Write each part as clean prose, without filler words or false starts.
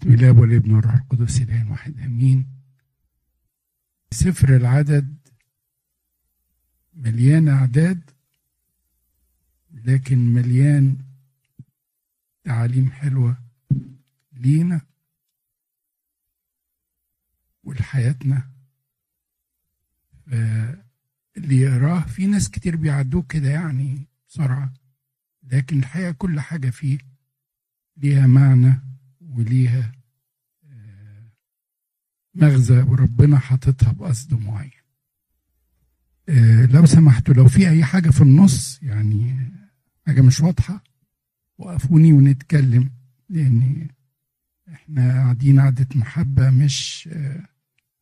بسم الله والابن والروح القدس الان واحد امين. سفر العدد مليان اعداد لكن مليان تعاليم حلوه لينا ولحياتنا. اللي يقراه في ناس كتير بيعدوه كده يعني بسرعه، لكن الحقيقه كل حاجه فيه ليها معنى وليها مغزى، وربنا حاططها بقصد معين. لو سمحتوا لو في اي حاجه في النص يعني حاجه مش واضحه وقفوني ونتكلم، لان احنا قاعدين قعده محبه مش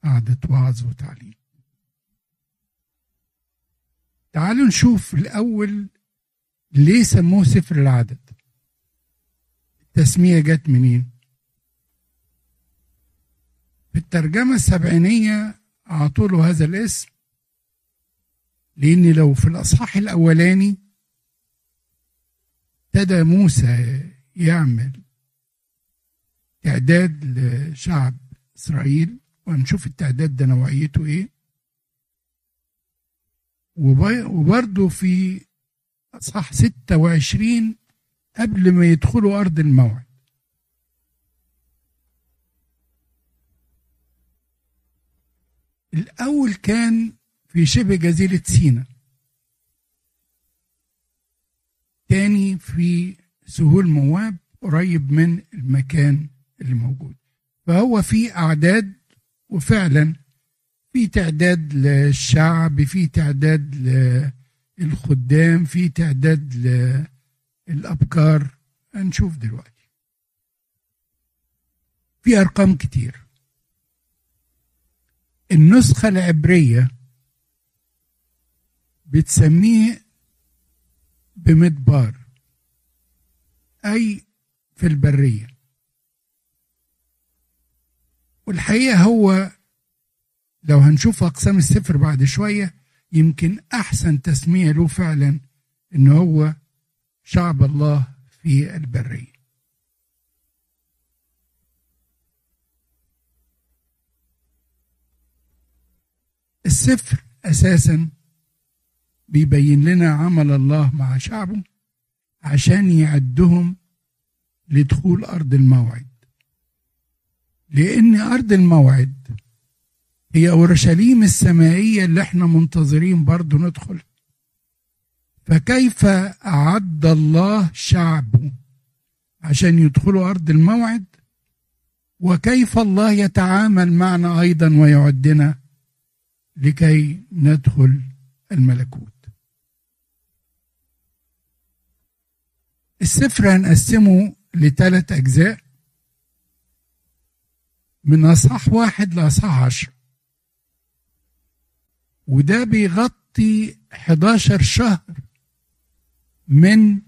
قعده وعظ وتعليم. تعالوا نشوف الاول ليه سموه سفر العدد، التسميه جت منين؟ في الترجمه السبعينيه اعطوا له هذا الاسم، لان لو في الاصحاح الاولاني ابتدى موسى يعمل تعداد لشعب اسرائيل، وهنشوف التعداد ده نوعيته ايه. وبرضه في اصحاح 26 قبل ما يدخلوا ارض الموعد، الاول كان في شبه جزيرة سيناء، تاني في سهول مواب قريب من المكان اللي موجود. فهو في اعداد، وفعلا في تعداد للشعب، في تعداد للخدام، في تعداد للأبكار، هنشوف دلوقتي في ارقام كتير. النسخة العبرية بتسميه بمدبار، أي في البرية، والحقيقة هو لو هنشوف أقسام السفر بعد شوية يمكن أحسن تسمية له فعلا إن هو شعب الله في البرية. السفر أساسا بيبين لنا عمل الله مع شعبه عشان يعدهم لدخول أرض الموعد، لأن أرض الموعد هي أورشليم السمائية اللي احنا منتظرين برضو ندخل. فكيف أعد الله شعبه عشان يدخلوا أرض الموعد، وكيف الله يتعامل معنا أيضا ويعدنا لكي ندخل الملكوت. السفر هنقسمه لثلاث أجزاء من أصحاح 1 لأصحاح 10، وده بيغطي 11 شهر من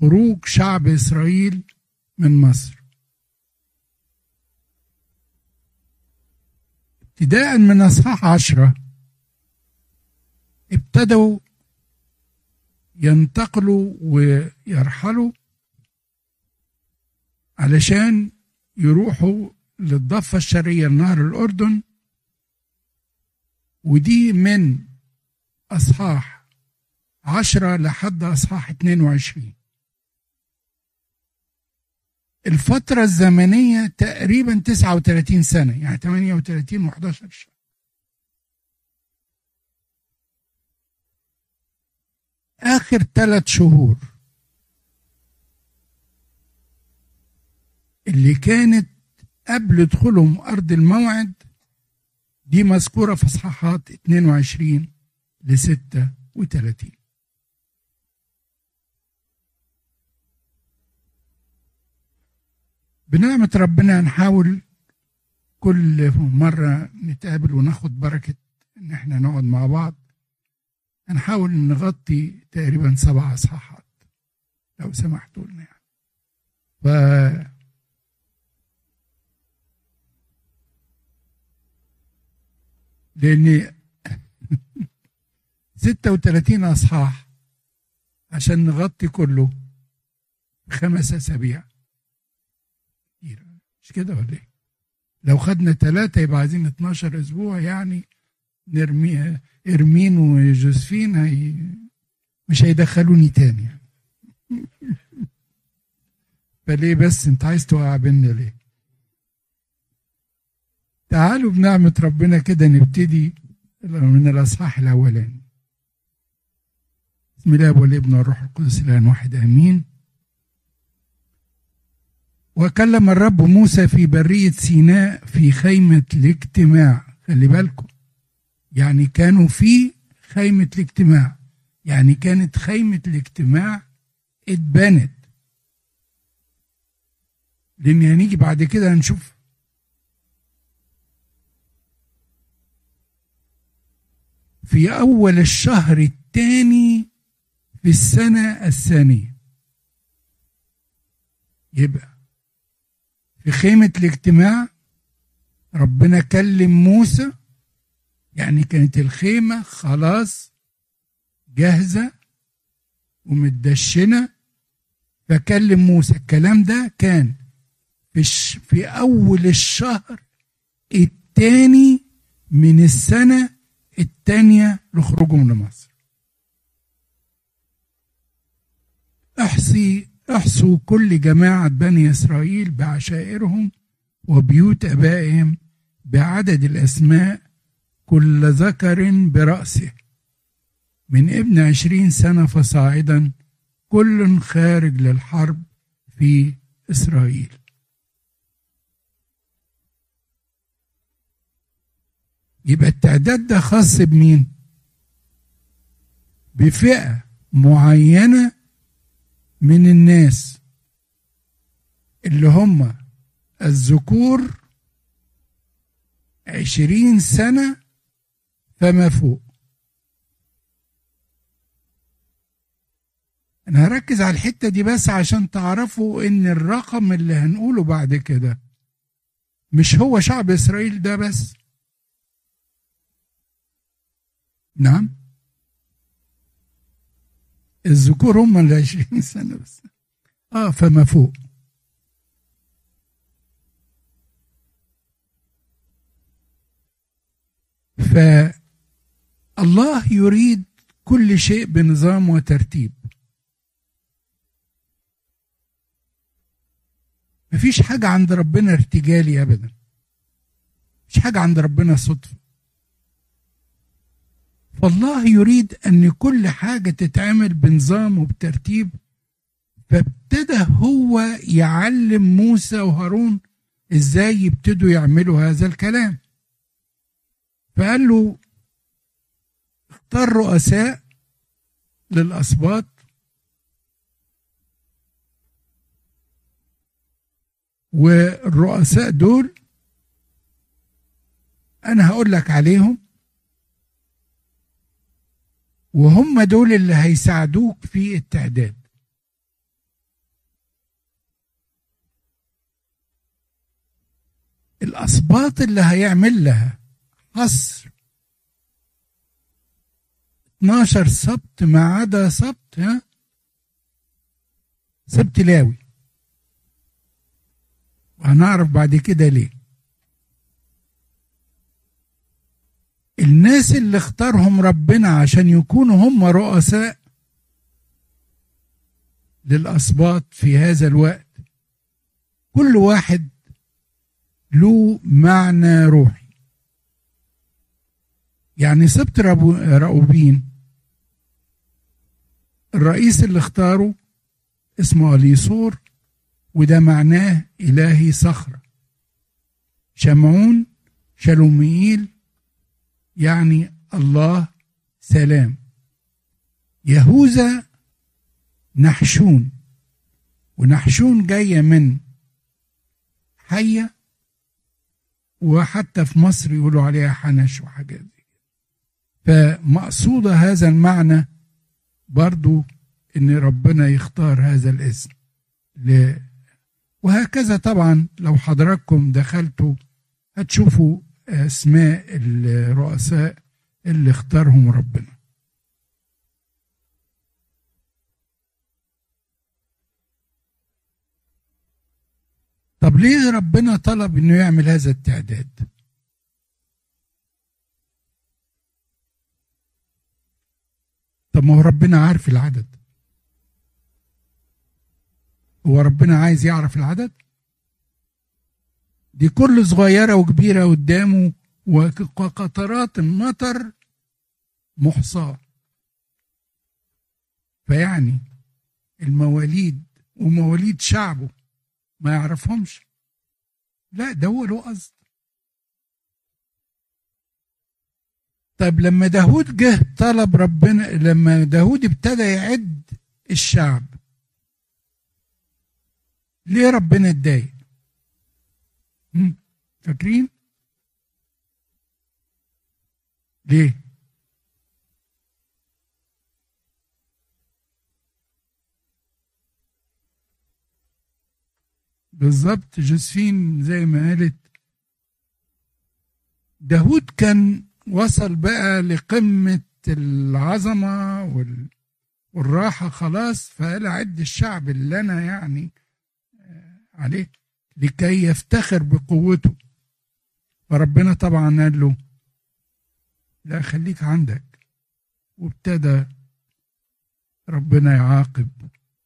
خروج شعب إسرائيل من مصر. ابتداء من أصحاح 10 ابتدوا ينتقلوا ويرحلوا علشان يروحوا للضفة الشرقية لنهر الأردن، ودي من أصحاح 10 لحد أصحاح 22. الفترة الزمنية تقريبا 39 سنة، يعني 38 و11 شهر. آخر 3 شهور اللي كانت قبل دخولهم أرض الموعد دي مذكورة في أصحاحات 22 ل 36. بنعمة ربنا هنحاول كل مرة نتقابل وناخد بركة إن احنا نقعد مع بعض، هنحاول نغطي تقريبا 7 أصحاحات لو سمحتوا لنا يعني. لأن 36 أصحاح عشان نغطي كله 5 أسابيع كتير مش كده ولا ايه؟ لو خدنا 3 يبقى عايزين 12 اسبوع يعني نرمي ارمين وجوزفين مش هيدخلوني تاني يعني. فليه بس انت عايز توقع بينا ليه؟ تعالوا بنعمة ربنا كده نبتدي من الاصحاح الاولاني. بسم الله والابن والروح القدس الان واحد امين. وكلم الرب موسى في برية سيناء في خيمة الاجتماع. خلي بالكم يعني كانوا في خيمة الاجتماع، يعني كانت خيمة الاجتماع اتبنت، لان هنيجي بعد كده هنشوف. في اول الشهر الثاني في السنة الثانية، يبقى في خيمة الاجتماع ربنا كلم موسى، يعني كانت الخيمة خلاص جاهزة ومتدشنة، فكلم موسى. الكلام ده كان في أول الشهر الثاني من السنة الثانية لخروجه من مصر. احصوا كل جماعة بني إسرائيل بعشائرهم وبيوت آبائهم بعدد الأسماء كل ذكر برأسه من ابن 20 سنة فصاعدا، كل خارج للحرب في إسرائيل. يبقى التعداد ده خاص بمين؟ بفئة معينة من الناس اللي هم الذكور 20 سنة فما فوق. انا هركز على الحتة دي بس عشان تعرفوا ان الرقم اللي هنقوله بعد كده مش هو شعب اسرائيل ده بس. نعم الذكور هم اللي 20 سنة بس، فما فوق. فالله يريد كل شيء بنظام وترتيب، مفيش حاجة عند ربنا ارتجالي أبدا، مفيش حاجة عند ربنا صدفة. فالله يريد أن كل حاجة تتعمل بنظام وبترتيب، فابتدى هو يعلم موسى وهارون إزاي يبتدوا يعملوا هذا الكلام. فقال له اختار رؤساء للأسباط، والرؤساء دول أنا هقول لك عليهم، وهم دول اللي هيساعدوك في التعداد. الأسباط اللي هيعمل لها حصر 12 سبت ما عدا سبت، سبت لاوي، وهنعرف بعد كده ليه. الناس اللي اختارهم ربنا عشان يكونوا هم رؤساء للأسباط في هذا الوقت، كل واحد له معنى روحي. يعني سبط رأوبين الرئيس اللي اختاره اسمه أليصور، وده معناه إلهي صخرة. شمعون شلوميئيل يعني الله سلام. يهوذا نحشون، ونحشون جاية من حية، وحتى في مصر يقولوا عليها حنش وحاجات دي. فمقصود هذا المعنى برضو ان ربنا يختار هذا الاسم وهكذا. طبعا لو حضراتكم دخلتوا هتشوفوا أسماء الرؤساء اللي اختارهم ربنا. طب ليه ربنا طلب انه يعمل هذا التعداد؟ طب ما هو ربنا عارف العدد. هو ربنا عايز يعرف العدد؟ دي كل صغيرة وكبيرة قدامه وقطرات المطر محصاة. فيعني المواليد ومواليد شعبه ما يعرفهمش؟ لا، ده هو له قصد. طيب لما داود جه طلب ربنا، لما داود ابتدى يعد الشعب، ليه ربنا اتضايق؟ فاكرين ليه؟ بالظبط جوزفين زي ما قالت، داود كان وصل بقى لقمة العظمة والراحة خلاص، فقال عد الشعب اللي أنا يعني عليه لكي يفتخر بقوته. فربنا طبعا قال له لا، خليك عندك. وابتدى ربنا يعاقب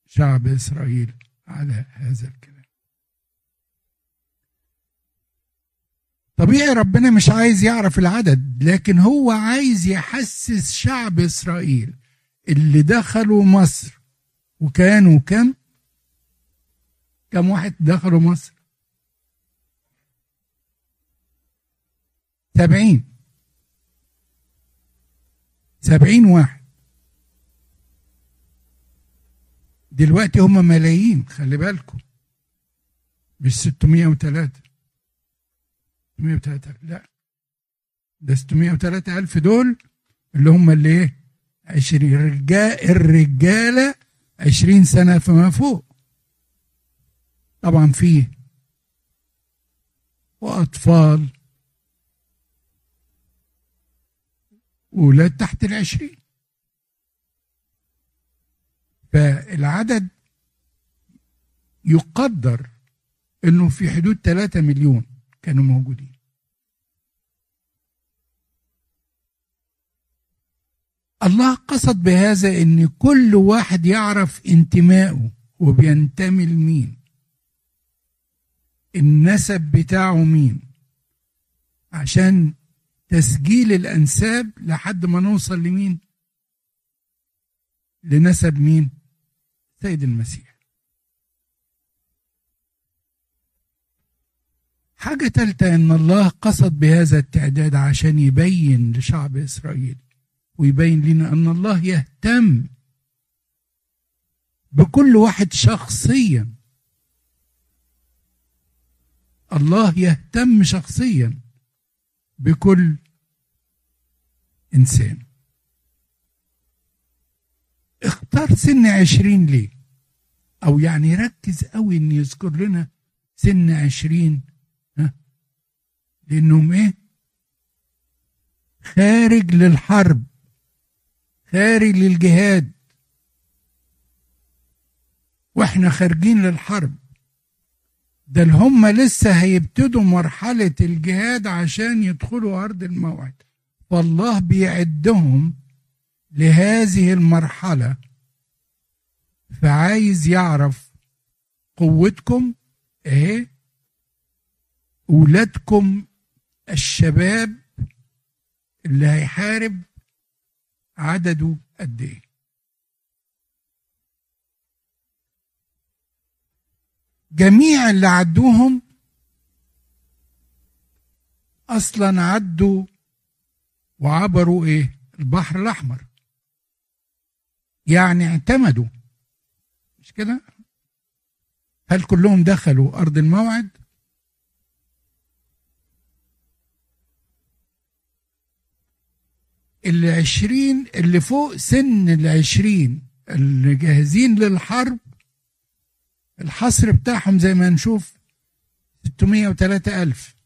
شعب إسرائيل على هذا الكلام. طبيعي ربنا مش عايز يعرف العدد، لكن هو عايز يحسس شعب إسرائيل اللي دخلوا مصر وكانوا كم واحد دخلوا مصر؟ 70 واحد. دلوقتي هم ملايين، خلي بالكم، مش 603 لا، ده 603 ألف. دول اللي هم اللي ايه، 20 الرجالة 20 سنة فما فوق. طبعا فيه وأطفال وولاد تحت 20. فالعدد يقدر انه في حدود 3 مليون كانوا موجودين. الله قصد بهذا ان كل واحد يعرف انتمائه وبينتمي لمين، النسب بتاعه مين، عشان تسجيل الأنساب لحد ما نوصل لمين، لنسب مين، سيد المسيح. حاجة تالتة، إن الله قصد بهذا التعداد عشان يبين لشعب إسرائيل ويبين لنا أن الله يهتم بكل واحد شخصيا. الله يهتم شخصيا بكل إنسان. اختار سن 20 ليه؟ أو يعني ركز قوي إن يذكر لنا سن 20، لأنهم إيه؟ خارج للحرب، خارج للجهاد، وإحنا خارجين للحرب. ده هم لسه هيبتدوا مرحلة الجهاد عشان يدخلوا أرض الموعد، فالله بيعدهم لهذه المرحلة. فعايز يعرف قوتكم اهي، أولادكم الشباب اللي هيحارب عدده قد ايه. جميع اللي عدوهم اصلا عدوا وعبروا ايه، البحر الاحمر، يعني اعتمدوا، مش كده؟ هل كلهم دخلوا ارض الموعد؟ ال20 اللي فوق سن ال20 اللي جاهزين للحرب، الحصر بتاعهم زي ما نشوف 603 ألف.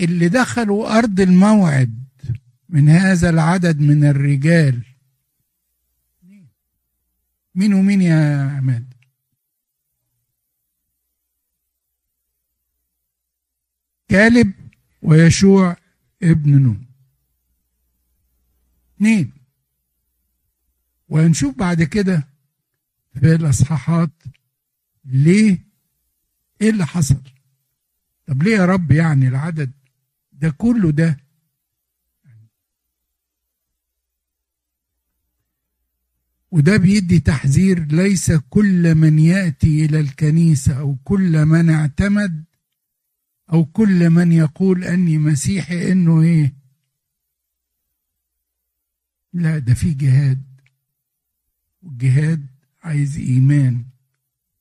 اللي دخلوا أرض الموعد من هذا العدد من الرجال مين ومين يا عماد؟ كالب ويشوع ابن نون. اثنين. وهنشوف بعد كده في الاصحاحات ليه ايه اللي حصل. طب ليه يا رب يعني العدد ده كله ده؟ وده بيدي تحذير، ليس كل من يأتي إلى الكنيسة أو كل من اعتمد أو كل من يقول أني مسيحي إنه إيه؟ لا، ده في جهاد، والجهاد عايز إيمان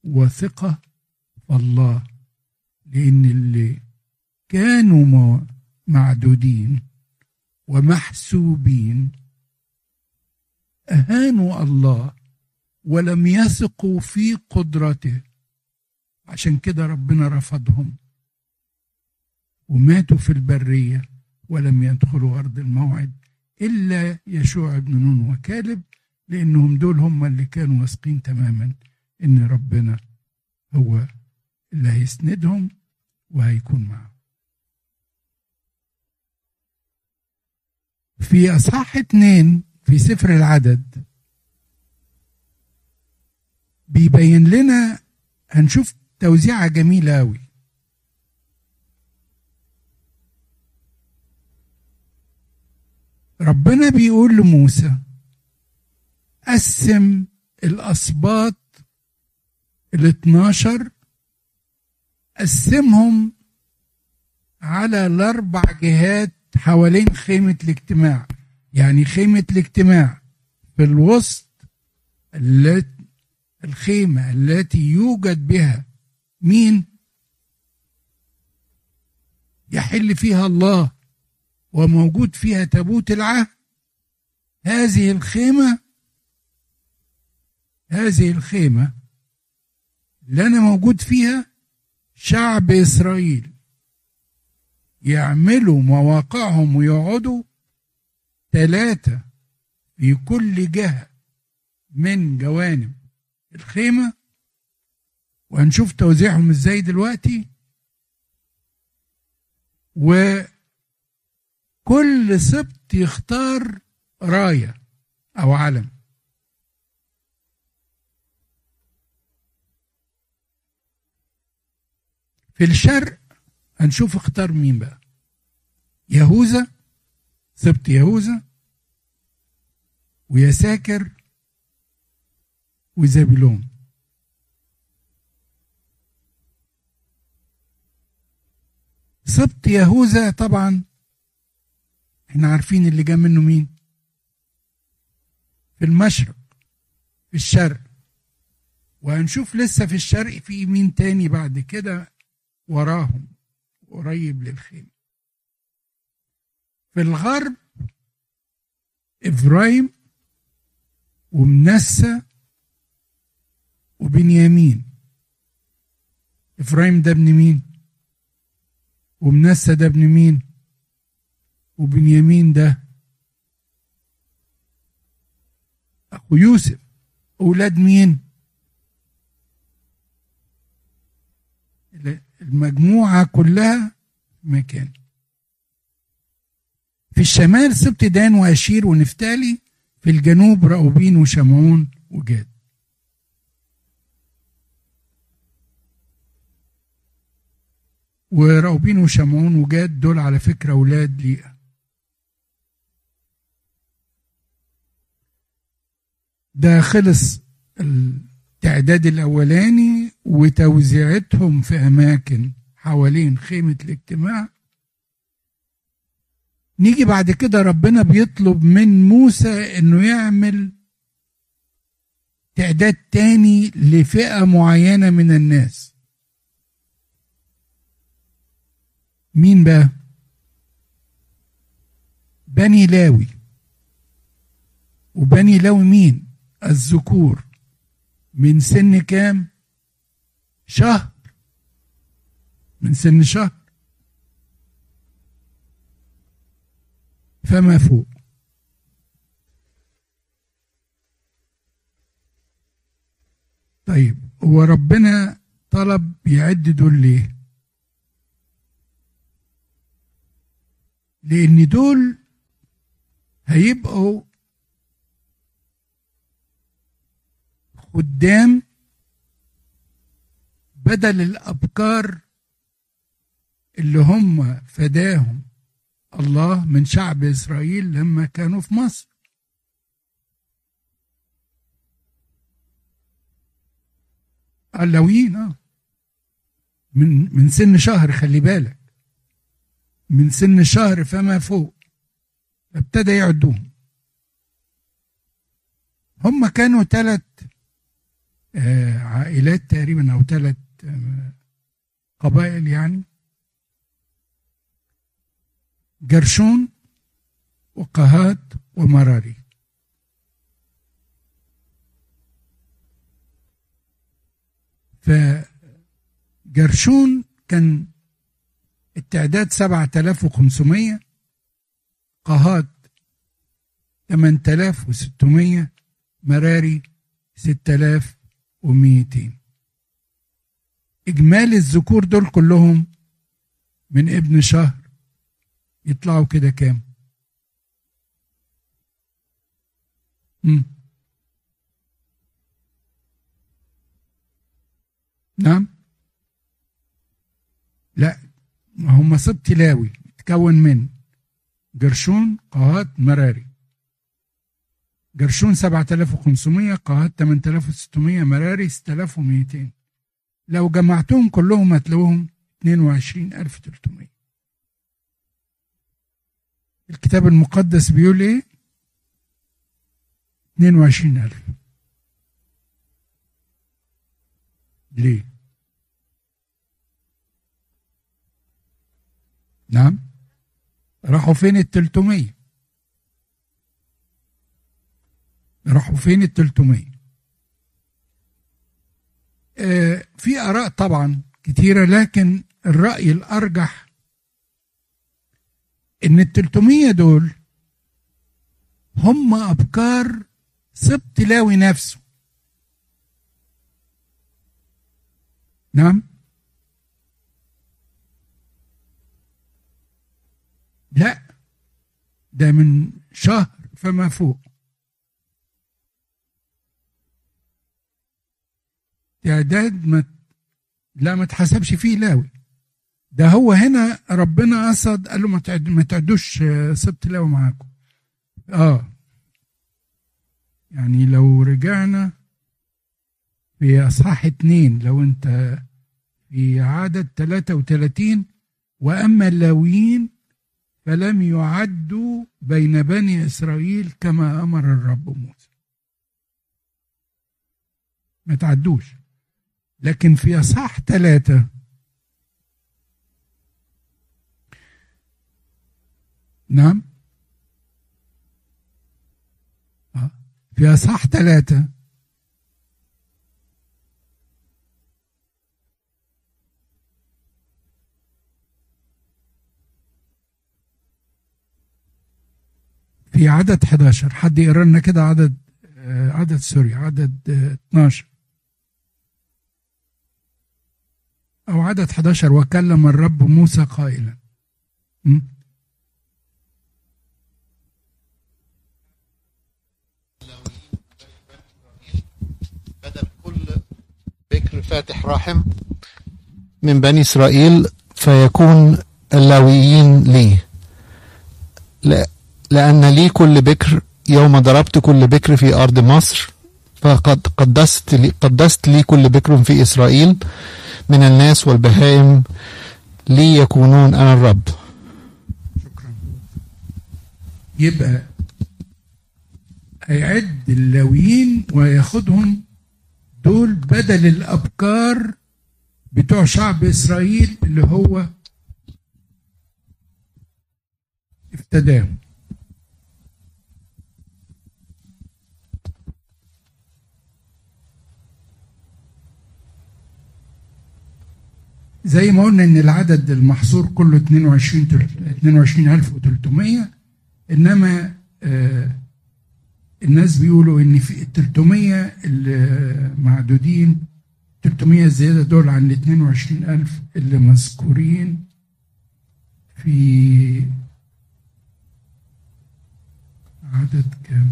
وثقة في الله، لأن اللي كانوا معدودين ومحسوبين أهانوا الله ولم يثقوا في قدرته، عشان كده ربنا رفضهم وماتوا في البرية ولم يدخلوا أرض الموعد إلا يشوع بن نون وكالب، لأنهم دول هم اللي كانوا واثقين تماما إن ربنا هو اللي هيسندهم وهيكون معهم. في أصحاح 2 في سفر العدد بيبين لنا، هنشوف توزيعة جميلة أوي. ربنا بيقول لموسى قسم الأسباط 12، قسمهم على 4 جهات حوالين خيمة الاجتماع. يعني خيمة الاجتماع في الوسط، الخيمة التي يوجد بها مين؟ يحل فيها الله وموجود فيها تابوت العهد. هذه الخيمة اللي أنا موجود فيها شعب إسرائيل يعملوا مواقعهم ويقعدوا 3 في كل جهة من جوانب الخيمة، وهنشوف توزيعهم ازاي دلوقتي. وكل سبت يختار راية أو علم. في الشرق هنشوف اختار مين بقى؟ يهوذا، سبت يهوذا ويساكر وزبيلون. سبت يهوذا طبعا احنا عارفين اللي جاء منه مين؟ في المشرق، في الشرق. وهنشوف لسه في الشرق في مين تاني بعد كده وراهم قريب للخيمة. في الغرب إفرايم ومنسى وبنيامين. إفرايم ده ابن مين؟ ومنسى ده ابن مين؟ وبنيامين ده أخو يوسف. أولاد مين؟ المجموعة كلها مكان. في الشمال سبت دان وأشير ونفتالي. في الجنوب راؤوبين وشمعون وجاد. وراؤوبين وشمعون وجاد دول على فكرة أولاد ليئة. ده خلص التعداد الأولاني وتوزيعتهم في أماكن حوالين خيمة الاجتماع. نيجي بعد كده ربنا بيطلب من موسى إنه يعمل تعداد تاني لفئة معينة من الناس. مين بقى؟ بني لاوي. وبني لاوي مين؟ الذكور من سن كام؟ شهر. من سن شهر فما فوق. طيب هو ربنا طلب يعد دول ليه؟ لأن دول هيبقوا خدام بدل الأبكار اللي هم فداهم الله من شعب إسرائيل لما كانوا في مصر. اللاويين من سن شهر، خلي بالك، من سن شهر فما فوق ابتدى يعدوهم. هم كانوا 3 عائلات تقريبا أو 3 قبائل، يعني جرشون وقهات ومراري. فجرشون كان التعداد 7500، قهات 8600، مراري 6200. إجمالي الذكور دول كلهم من ابن شهر يطلعوا كده كام؟ 6 لاوي تكون من جرشون قهات مراري. جرشون 7500، قهات 8600، مراري 6200. لو جمعتهم كلهم هتلاقوهم 22300. الكتاب المقدس بيقول ايه؟ 22000. ليه؟ نعم، راحوا فين ال300؟ راحوا فين ال300؟ في آراء طبعا كتيرة، لكن الرأي الأرجح إن ال300 دول هم أبكار سبط لاوي نفسه. نعم؟ لا، ده من شهر فما فوق. تعداد ما تحسبش فيه لاوي. ده هو هنا ربنا قصد قال له ما تعدوش سبط لاوي معاكم. يعني لو رجعنا في اصحاح 2، لو انت في عدد 33، واما اللاويين فلم يعدوا بين بني إسرائيل كما أمر الرب موسى. ما تعدوش. لكن في أصحاح 3 نعم، في أصحاح 3 في عدد 11، حد يقرا لنا كده عدد 12 أو عدد 11. وكلم الرب موسى قائلا بدل كل بكر فاتح رحم من بني إسرائيل فيكون اللاويين لي، لا لأن لي كل بكر، يوم ضربت كل بكر في أرض مصر فقد قدست لي كل بكر في إسرائيل من الناس والبهائم، لي يكونون أنا الرب. شكرا. يبقى هيعد اللاويين وياخدهم دول بدل الأبكار بتوع شعب إسرائيل اللي هو افتداهم. زي ما قلنا ان العدد المحصور كله 22300، انما الناس بيقولوا ان في 300 المعدودين، 300 زياده دول عن 22,000 اللي مذكورين في عدد كام؟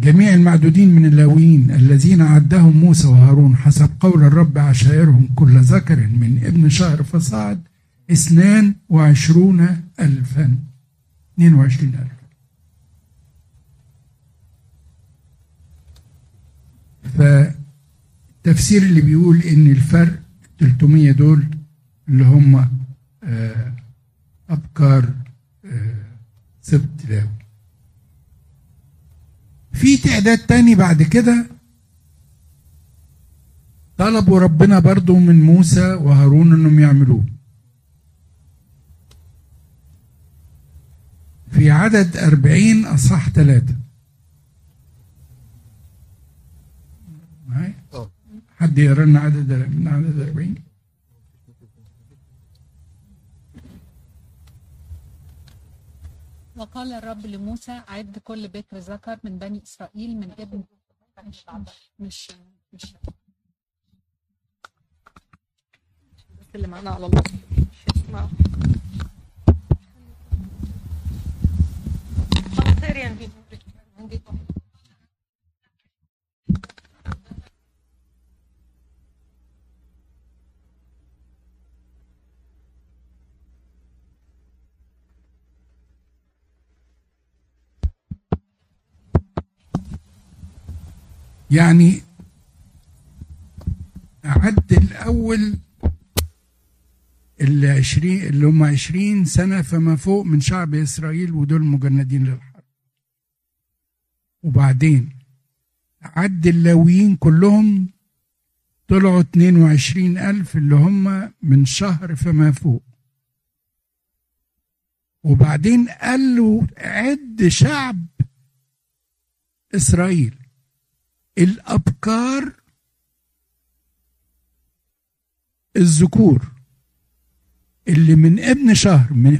جميع المعدودين من اللاويين الذين عدهم موسى وهارون حسب قول الرب عشائرهم كل ذكر من ابن شهر فصعد 22,000 فالتفسير اللي بيقول ان الفرق 300 دول اللي هم أبكار سبت لاوي. في تعداد تاني بعد كده طلبوا ربنا برضو من موسى وهارون انهم يعملوه في عدد 40 اصحاح 3. حد يقرا لنا عدد من عدد 40؟ وقال الرب لموسى عد كل بكر ذكر من بني إسرائيل من ابن مش بس اللي معنا على الله اسمع بكتيريان في عندي يعني عد الأول اللي هم 20 سنة فما فوق من شعب إسرائيل، ودول مجندين للحرب. وبعدين عد اللاويين كلهم طلعوا 22,000 اللي هم من شهر فما فوق. وبعدين قال له عد شعب إسرائيل الأبكار الذكور اللي من ابن شهر من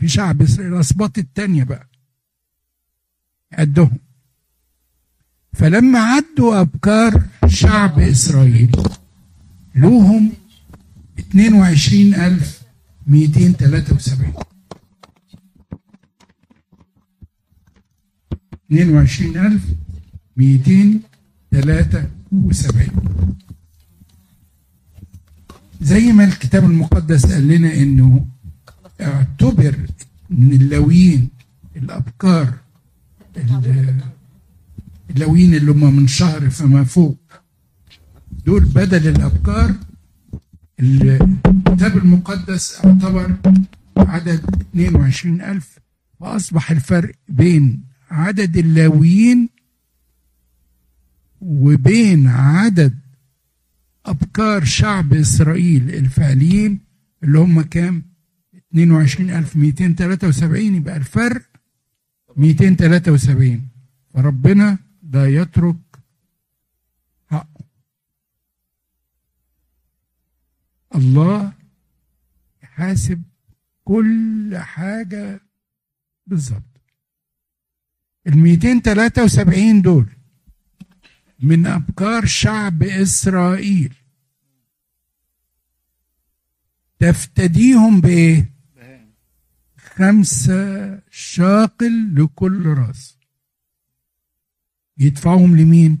في شعب إسرائيل الأسباط التانية بقى عدهم. فلما عدوا أبكار شعب إسرائيل لوهم 22,273 22,273 زي ما الكتاب المقدس قال لنا انه اعتبر من اللاويين الابكار اللاويين اللي هم من شهر فما فوق دول بدل الابكار. الكتاب المقدس اعتبر عدد 22,000، واصبح الفرق بين عدد اللاويين وبين عدد أبكار شعب إسرائيل الفعليين اللي هم كام؟ 22,273. يبقى الفرق 273. فربنا لا يترك حقه. الله يحاسب كل حاجة بالظبط. 273 دول من أبكار شعب إسرائيل تفتديهم بإيه؟ 5 شاقل لكل راس. يدفعهم لمين؟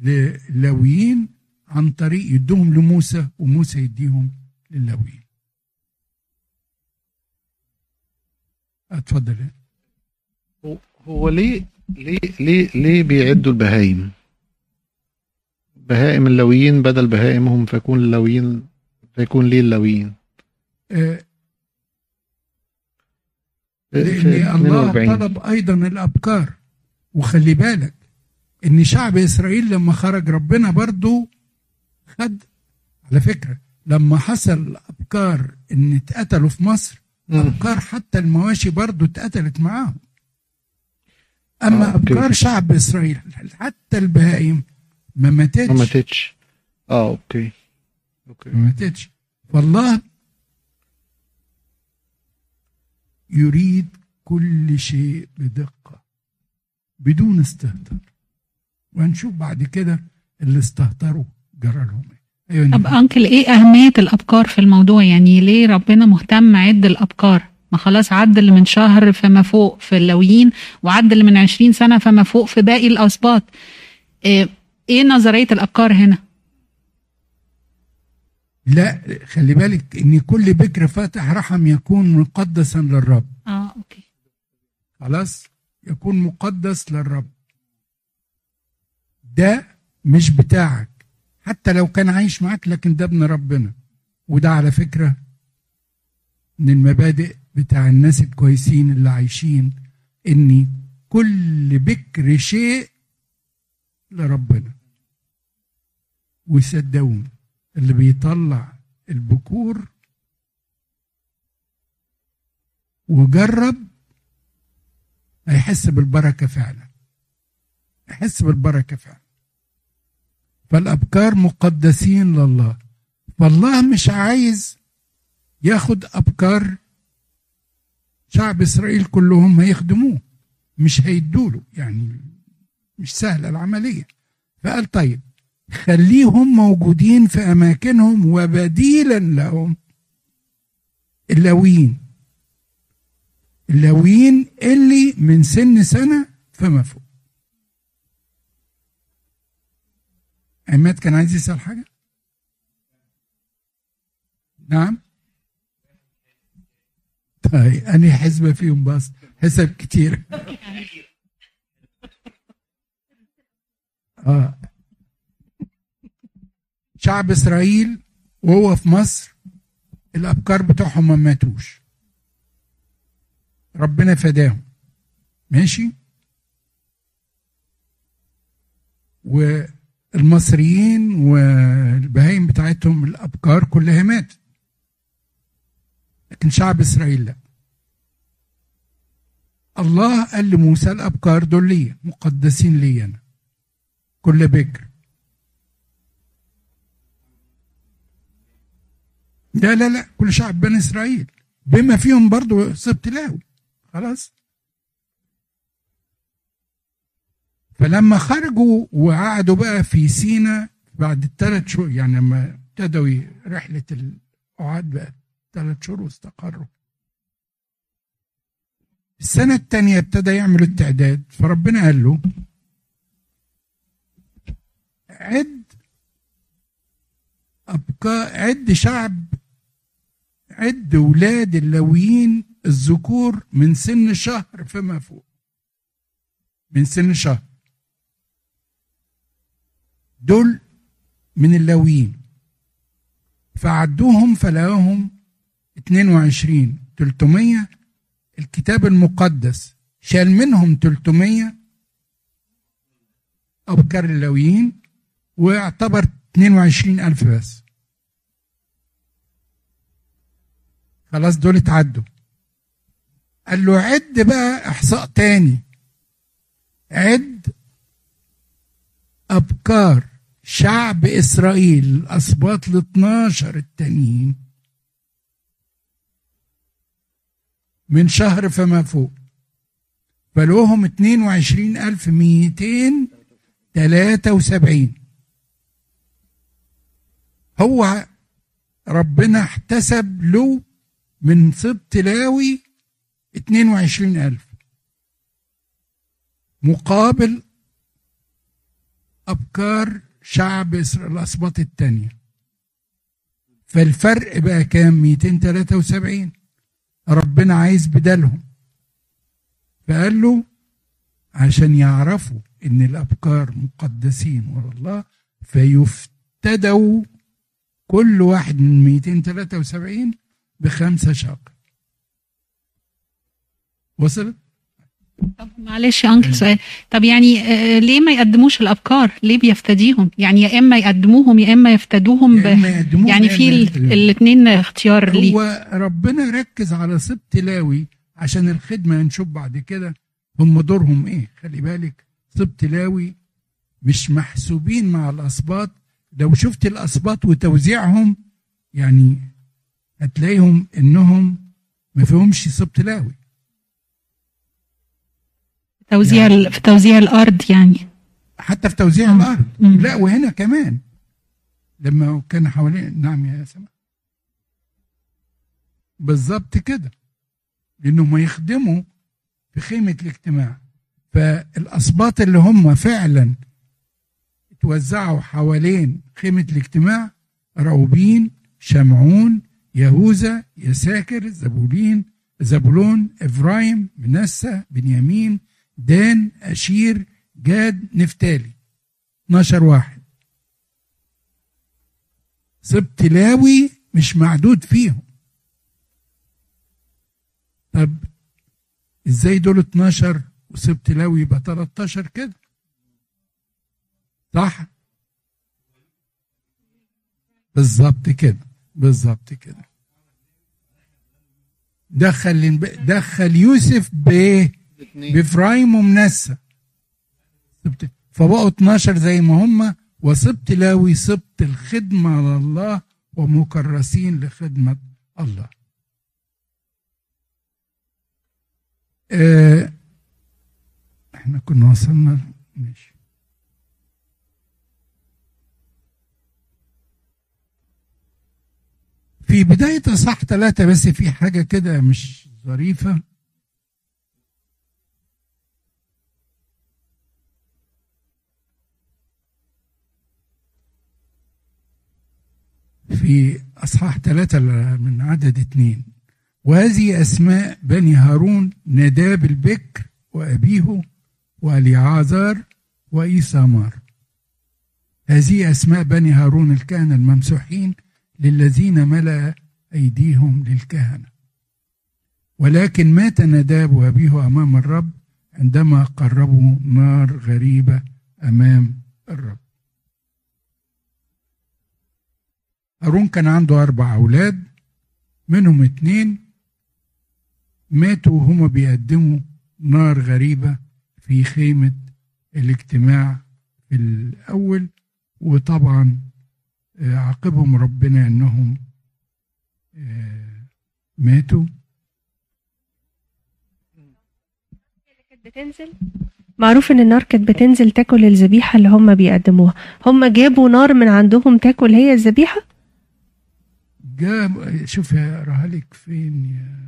للاويين عن طريق يدوهم لموسى، وموسى يديهم للاويين. اتفضل. هو ليه بيعدوا البهايم؟ بهائم اللاويين بدل بهائمهم فيكون اللاويين، فيكون ليه اللاويين؟ لأن الله طلب أيضا الأبكار. وخلي بالك إن شعب إسرائيل لما خرج ربنا برضو خد، على فكرة لما حصل أبكار إن اتقتلوا في مصر، أبكار حتى المواشي برضو اتقتلت معاهم. أما أفكار شعب إسرائيل حتى البهائم ما ماتتش. أوكي. ما ماتتش. والله يريد كل شيء بدقة بدون استهتار، وهنشوف بعد كده اللي استهتروا جرى لهم. طب أنكل، إيه أهمية الأبكار في الموضوع؟ يعني ليه ربنا مهتم عد الأبكار؟ ما خلاص عد اللي من شهر فما فوق في اللويين، وعد اللي من 20 سنة فما فوق في باقي الأسباط. إيه نظرية الأبكار هنا؟ لا خلي بالك إن كل بكر فاتح رحم يكون مقدسا للرب. أوكي خلاص، يكون مقدس للرب. ده مش بتاعك حتى لو كان عايش معاك، لكن ده ابن ربنا. وده على فكرة من المبادئ بتاع الناس الكويسين اللي عايشين، ان كل بكر شيء لربنا. وصدقوني اللي بيطلع البكور وجرب هيحس بالبركة فعلا، هيحس بالبركة فعلا. فالأبكار مقدسين لله، فالله مش عايز ياخد أبكار شعب إسرائيل كلهم هيخدموه، مش هيدوله، يعني مش سهلة العملية. فقال طيب خليهم موجودين في أماكنهم، وبديلا لهم اللاويين اللي من سن سنة فما فوق. عماد كان عايز يسأل حاجة؟ نعم؟ طيب أنا حزبة فيهم بس حسب كتير. شعب إسرائيل وهو في مصر الأبكار بتاعهم ما ماتوش، ربنا فداهم، ماشي؟ والمصريين والبهايم بتاعتهم الأبكار كلها ماتت، لكن شعب إسرائيل لا. الله قال لموسى الأبكار دول ليا، مقدسين ليا أنا، كل بكر. لا، كل شعب بني إسرائيل بما فيهم برضو سبت لاوي، خلاص. فلما خرجوا وقعدوا بقى في سينا بعد الثلاث شهور، يعني لما ابتدوا رحلة القعاد بقى 3 شهور واستقروا. السنة الثانية ابتدى يعمل التعداد، فربنا قال له عد ولاد اللاويين الذكور من سن شهر فما فوق. من سن شهر دول من اللاويين، فعدوهم فلاهم 22 300. الكتاب المقدس شال منهم 300 أبكار اللاويين واعتبر 22,000 بس، خلاص دول اتعدوا. قال له عد بقى احصاء تاني، عد أبكار شعب إسرائيل الأسباط 12 التانيين من شهر فما فوق، بلوهم 22,273. هو ربنا احتسب له من سبط لاوي 22,000 مقابل أبكار شعب إسرائيل الأسباط التانية. فالفرق بقى كام؟ 273. ربنا عايز بدلهم، فقال له عشان يعرفوا إن الأبكار مقدسين ورا الله فيفتدوا كل واحد من 273 ب5 شقق. وصلت؟ طب معلش يا انكل سؤال، طب يعني ليه ما يقدموش الابكار؟ ليه بيفتديهم؟ يعني يا اما يقدموهم يا اما يفتدوهم، يعني في الاثنين اختيار ليه. هو ربنا ركز على سبط لاوي عشان الخدمه، هنشوف بعد كده هم دورهم ايه؟ خلي بالك سبط لاوي مش محسوبين مع الاسباط. لو شفت الاسباط وتوزيعهم يعني هتلاقيهم انهم ما فيهمش سبط لاوي توزيع يعني. في توزيع الارض يعني حتى في توزيع الارض لا وهنا كمان لما كان حوالين. نعم يا سماء بالظبط كده، لانهم يخدموا في خيمه الاجتماع. فالاسباط اللي هم فعلا اتوزعوا حوالين خيمه الاجتماع راوبين، شمعون، يهوذا، يساكر، زبولون، افرايم، منسى، بنيامين، دان، اشير، جاد، نفتالي. 12 واحد سبط لاوي مش معدود فيهم. طب ازاي دول 12 وسبط لاوي يبقى 13 كده؟ صح؟ بالظبط كده. دخل يوسف بإفرايم ومنسى فبقوا 12 زي ما هم. وسبط لاوي سبط الخدمة على الله ومكرسين لخدمة الله. احنا كنا وصلنا ماشي. في بداية اصحاح 3 بس في حاجة كده مش ظريفة. في أصحاح 3 من عدد 2: وهذه أسماء بني هارون: نداب البكر وأبيه واليعازر وإيثامار. هذه أسماء بني هارون الكهنة الممسوحين للذين ملأ أيديهم للكهنة. ولكن مات نداب وأبيه أمام الرب عندما قربوا نار غريبة أمام الرب. هارون كان عنده 4 أولاد، منهم 2 ماتوا وهما بيقدموا نار غريبة في خيمة الاجتماع في الأول، وطبعا عاقبهم ربنا أنهم ماتوا. معروف ان النار كانت بتنزل تاكل الذبيحة اللي هما بيقدموها. هما جابوا نار من عندهم تاكل هي الذبيحة. شوف يا رهالك فين يا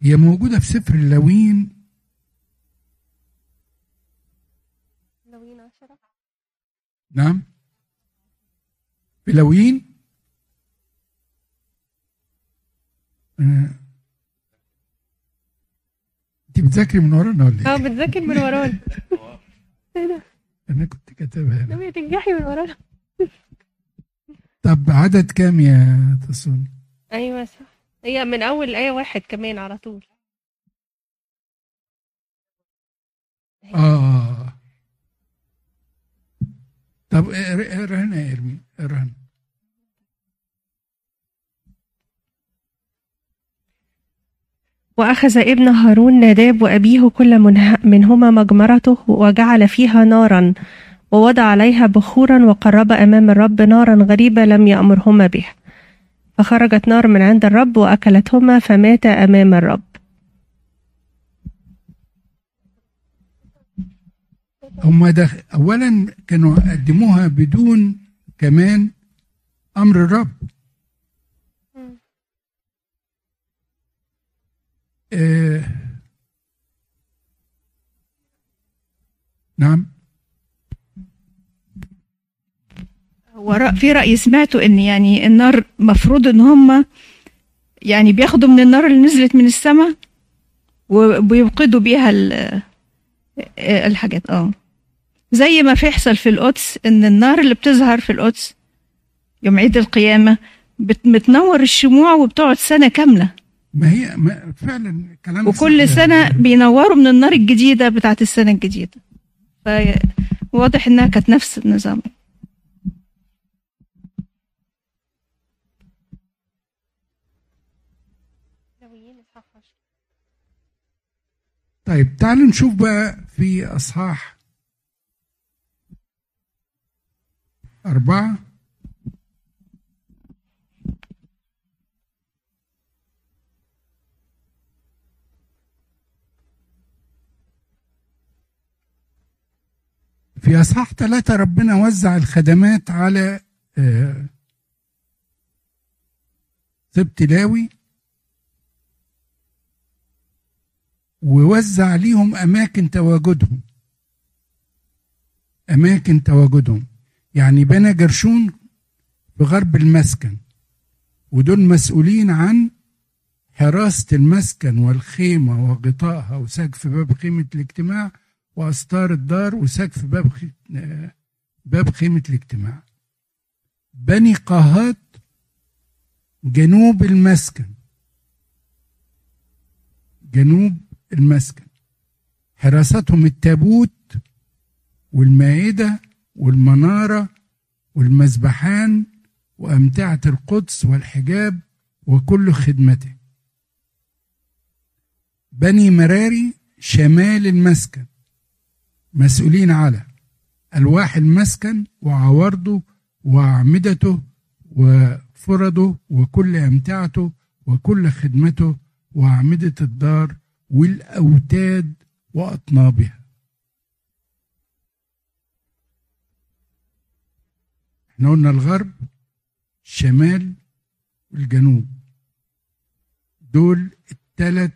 هي موجودة في سفر اللاويين. لاويين 10. نعم في لاويين. انت بتذاكري من ورانا ولا ايه؟ بتذاكر من ورانا. أنا كنت كاتبها لما تنجحي من ورانا. طب عدد كام يا تصوني؟ أيوة صح، هي من أول الآية 1 كمان على طول. طب اقرا هنا يا إرمين، اقرا هنا. وأخذ ابن هارون ناداب وأبيه كل منهما مجمرته وجعل فيها نارا ووضع عليها بخورا وقرب أمام الرب نارا غريبة لم يأمرهما بها، فخرجت نار من عند الرب وأكلتهما فمات أمام الرب. هم أولا كانوا قدموها بدون كمان أمر الرب. نعم. في رأي سمعته ان يعني النار مفروض ان هم يعني بياخدوا من النار اللي نزلت من السماء وبيوقدوا بيها الحاجات. زي ما بيحصل في القدس، ان النار اللي بتظهر في القدس يوم عيد القيامة بتنور الشموع وبتقعد سنة كاملة. ما هي فعلا كلام. وكل سنة بينوروا من النار الجديدة بتاعت السنة الجديدة. فواضح انها كانت نفس النظام. طيب تعالوا نشوف بقى في أصحاح 4 في أصحاح 3 ربنا وزع الخدمات على سبط لاوي ووزع ليهم أماكن تواجدهم يعني بنى جرشون في غرب المسكن، ودول مسؤولين عن حراسة المسكن والخيمة وغطائها وسقف باب خيمة الاجتماع وأستار الدار وسقف باب خيمة الاجتماع. بني قاهات جنوب المسكن حراستهم التابوت والمائدة والمنارة والمذبحان وأمتعة القدس والحجاب وكل خدمته. بني مراري شمال المسكن مسؤولين على ألواح المسكن وعوارضه وأعمدته وفرده وكل أمتعته وكل خدمته وأعمدة الدار والأوتاد وأطنابها. احنا قلنا الغرب الشمال والجنوب، دول الثلاث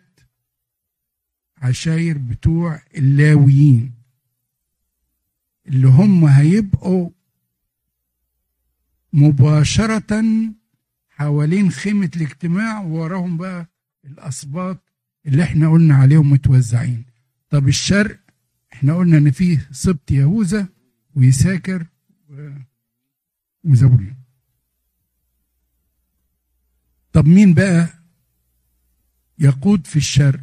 عشاير بتوع اللاويين اللي هم هيبقوا مباشرة حوالين خيمة الاجتماع، ووراهم بقى الأسباط اللي احنا قلنا عليهم متوزعين. طب الشرق احنا قلنا ان فيه سبط يهوذا ويساكر وزبولون. طب مين بقى يقود في الشرق؟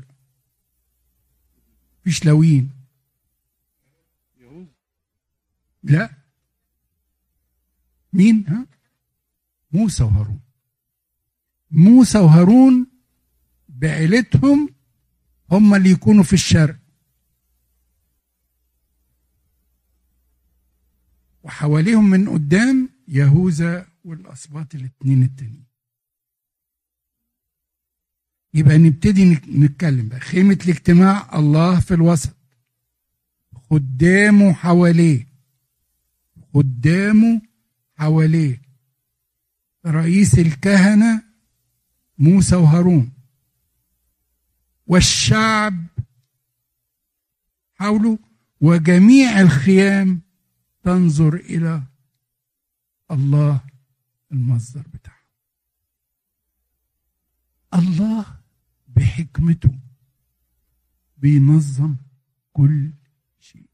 مفيش لاويين. لا، مين؟ ها، موسى وهارون بعيلتهم هم اللي يكونوا في الشرق، وحواليهم من قدام يهوذا والأسباط الاثنين التانيين. يبقى نبتدي نتكلم بقى. خيمة الاجتماع الله في الوسط، خدامه حواليه رئيس الكهنة موسى وهارون، والشعب حوله، وجميع الخيام تنظر إلى الله المصدر بتاعه. الله بحكمته بينظم كل شيء.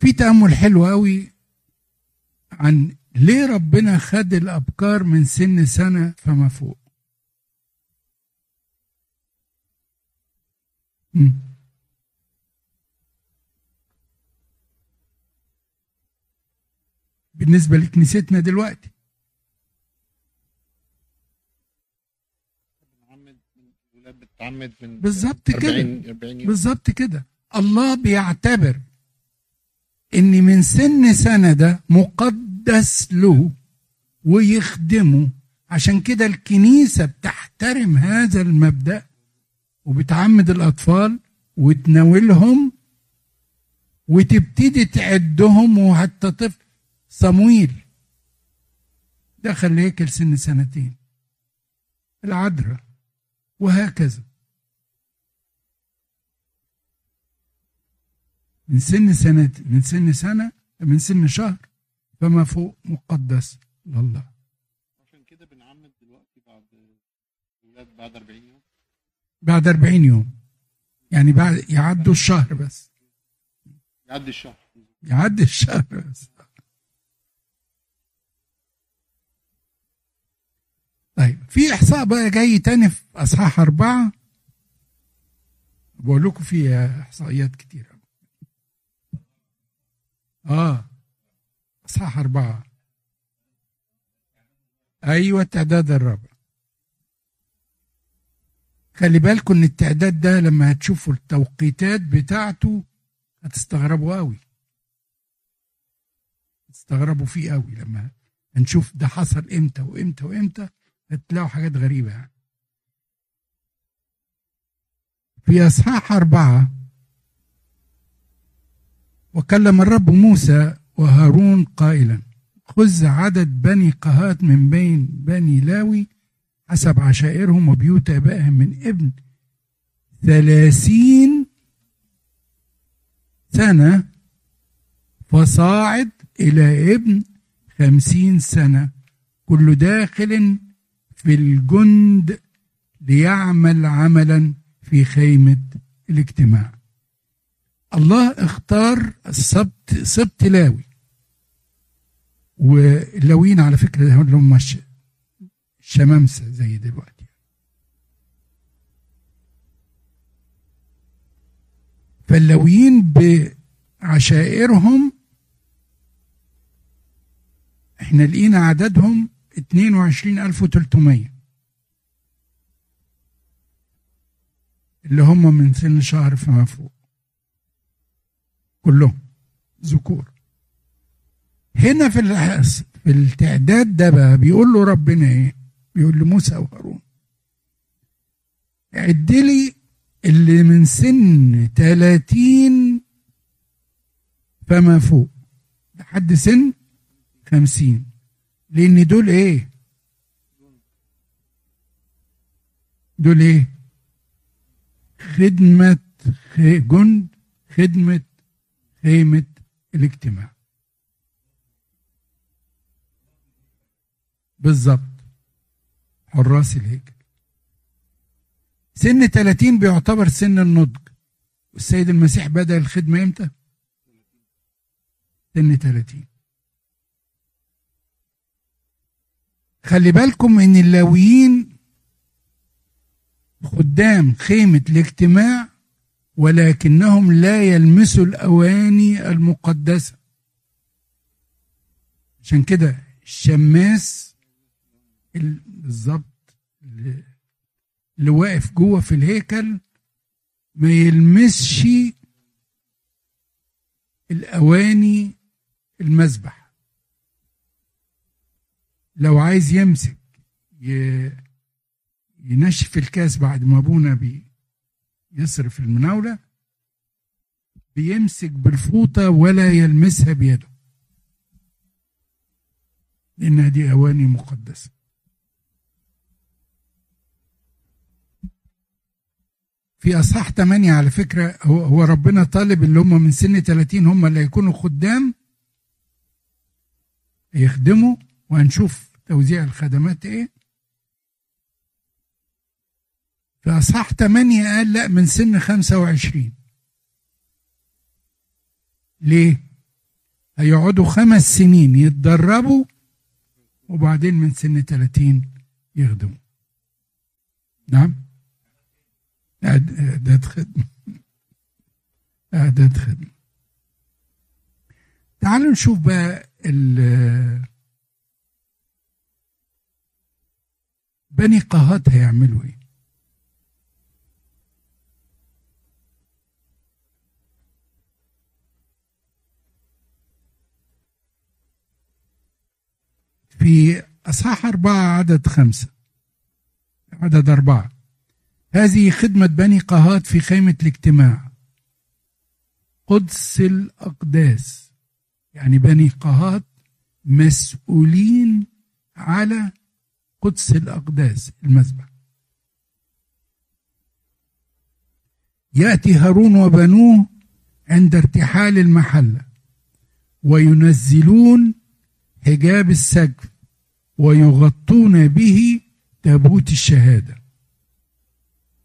في تأمل حلو قوي عن ليه ربنا خد الأبكار من سن سنة فما فوق. بالنسبة لكنيستنا دلوقتي بالظبط كده الله بيعتبر ان من سن سنة ده مقدس له ويخدمه. عشان كده الكنيسة بتحترم هذا المبدأ وبتعمد الأطفال وتناولهم وتبتدي تعدهم. وحتى طفل صمويل دخل هيكل سن 2 العذراء، وهكذا من سن شهر فما فوق مقدس لله. عشان كده بنعمد دلوقتي بعد 40 يوم. بعد 40 يوم يعني بعد يعدي الشهر بس. طيب في إحصاء بقى جاي تاني في أصحاح 4، بقول لكم في إحصائيات كتيرة. أصحاح 4 ايوه التعداد الرابع. خلي بالكم ان التعداد ده لما هتشوفوا التوقيتات بتاعته هتستغربوا قوي، هتستغربوا فيه قوي لما هنشوف ده حصل امتى وامتى وامتى، هتلاقوا حاجات غريبه يعني. في اصحاح 4، وكلم الرب موسى وهارون قائلا: خذ عدد بني قهات من بين بني لاوي حسب عشائرهم وبيوت آبائهم من ابن 30 سنة فصاعد إلى ابن 50 سنة، كل داخل في الجند ليعمل عملا في خيمة الاجتماع. الله اختار السبت، سبت لاوي، واللاويين على فكرة هم مش شمامسة زي دلوقتي. فاللاويين بعشائرهم احنا لقينا عددهم 22,300 اللي هم من سن شهر فما فوق، كلهم ذكور. هنا في التعداد ده بقى بيقول له ربنا ايه؟ بيقول لموسى وهارون: عد لي اللي من سن 30 فما فوق لحد سن 50، لأن دول ايه؟ دول ايه؟ خدمة جند، خدمة خيمة الاجتماع بالظبط، حراس الهيكل. سن 30 بيعتبر سن النضج، والسيد المسيح بدأ الخدمة امتى؟ سن 30. خلي بالكم ان اللاويين خدام خيمة الاجتماع، ولكنهم لا يلمسوا الأواني المقدسة، عشان كده الشماس بالظبط اللي واقف جوه في الهيكل ما يلمسش الأواني المذبح. لو عايز يمسك ينشف الكاس بعد ما ابونا بيصرف المناولة، بيمسك بالفوطة ولا يلمسها بيده، لأنها دي أواني مقدسة. في أصحاح 8 على فكرة هو ربنا طالب اللي هم من سن 30 هم اللي يكونوا خدام يخدموا، وهنشوف توزيع الخدمات ايه. في أصحاح 8 قال لأ، من سن 25. ليه؟ هيقعدوا 5 سنين يتدربوا وبعدين من سن 30 يخدموا. نعم؟ أعداد خدمة، أعداد خدمة. تعالوا نشوف بقى بني قهات هيعملوا ايه. في أصحاح 4 عدد 5، عدد 4: هذه خدمة بني قهات في خيمة الاجتماع، قدس الأقداس. يعني بني قهات مسؤولين على قدس الأقداس المذبح. يأتي هارون وبنوه عند ارتحال المحلة وينزلون حجاب السقف ويغطون به تابوت الشهادة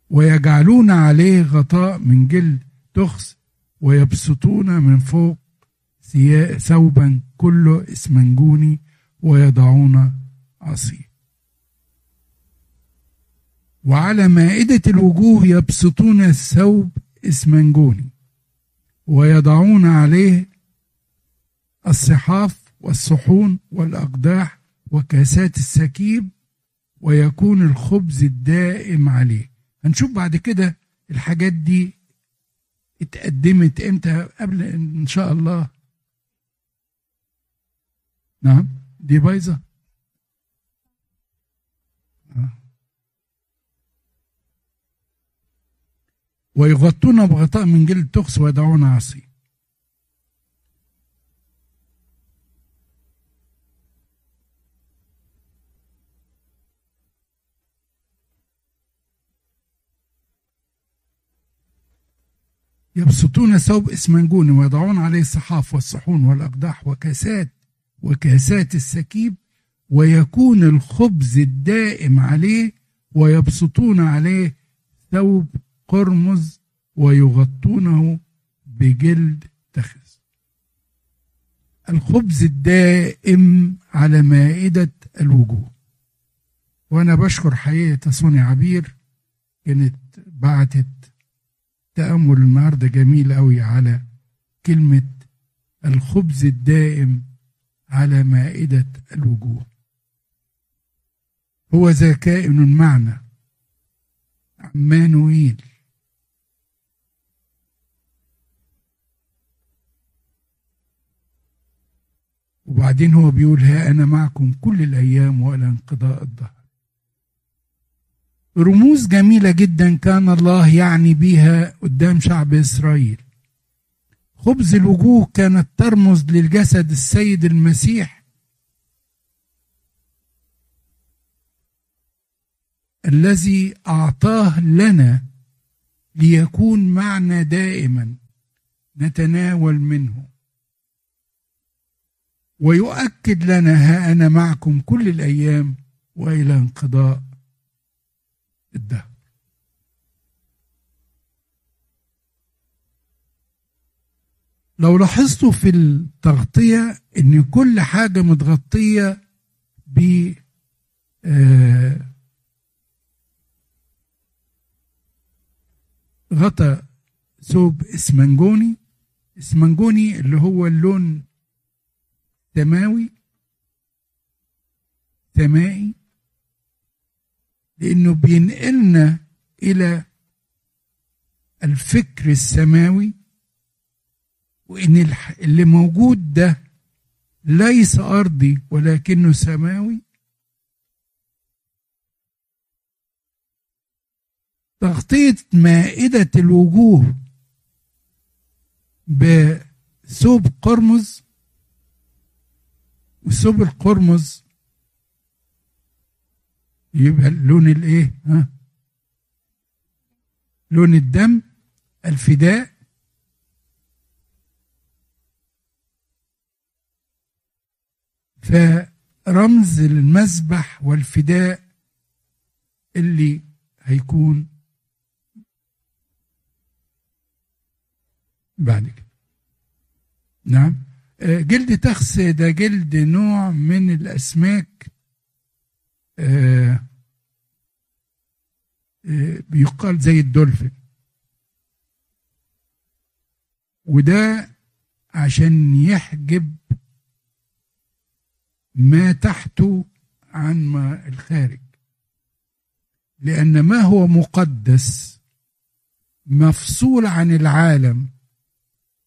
ويجعلون عليه غطاء من جلد تخس ويبسطون من فوق ثوبا كله اسمنجوني ويضعون عصير، وعلى مائدة الوجوه يبسطون ثوب اسمنجوني ويضعون عليه الصحاف والصحون والأقداح وكاسات السكيب، ويكون الخبز الدائم عليه. هنشوف بعد كده الحاجات دي اتقدمت امتى قبل ان شاء الله. نعم دي بايظه. ويغطون بغطاء من جلد تخس ويدعون عصي. يبسطون ثوب اسمنجون ويضعون عليه الصحاف والصحون والأقداح وكاسات السكيب، ويكون الخبز الدائم عليه، ويبسطون عليه ثوب قرمز ويغطونه بجلد تخس. الخبز الدائم على مائدة الوجوه. وأنا بشكر حقيقة سوني عبير، كانت بعتت تأمل النهارده جميل قوي على كلمة الخبز الدائم على مائدة الوجوه. هو ذا كائن المعنى، عمانوئيل. وبعدين هو بيقول ها أنا معكم كل الأيام وإلى انقضاء الدهر. رموز جميلة جدا كان الله يعني بيها قدام شعب إسرائيل. خبز الوجوه كانت ترمز للجسد السيد المسيح الذي أعطاه لنا ليكون معنا دائما نتناول منه، ويؤكد لنا ها أنا معكم كل الأيام وإلى انقضاء الدهر. لو لاحظتوا في التغطية ان كل حاجة متغطية ب غطا ثوب اسمنجوني. اسمنجوني اللي هو اللون سماوي سمائي، لأنه بينقلنا إلى الفكر السماوي، وإن اللي موجود ده ليس أرضي ولكنه سماوي. تغطية مائدة الوجوه بثوب قرمز، وثوب القرمز يبقى لون الايه؟ لون الدم، الفداء. فرمز المذبح والفداء اللي هيكون بعد كده. نعم جلد تخس ده جلد نوع من الاسماك، بيقال زي الدولفين، وده عشان يحجب ما تحته عن ما الخارج، لأن ما هو مقدس مفصول عن العالم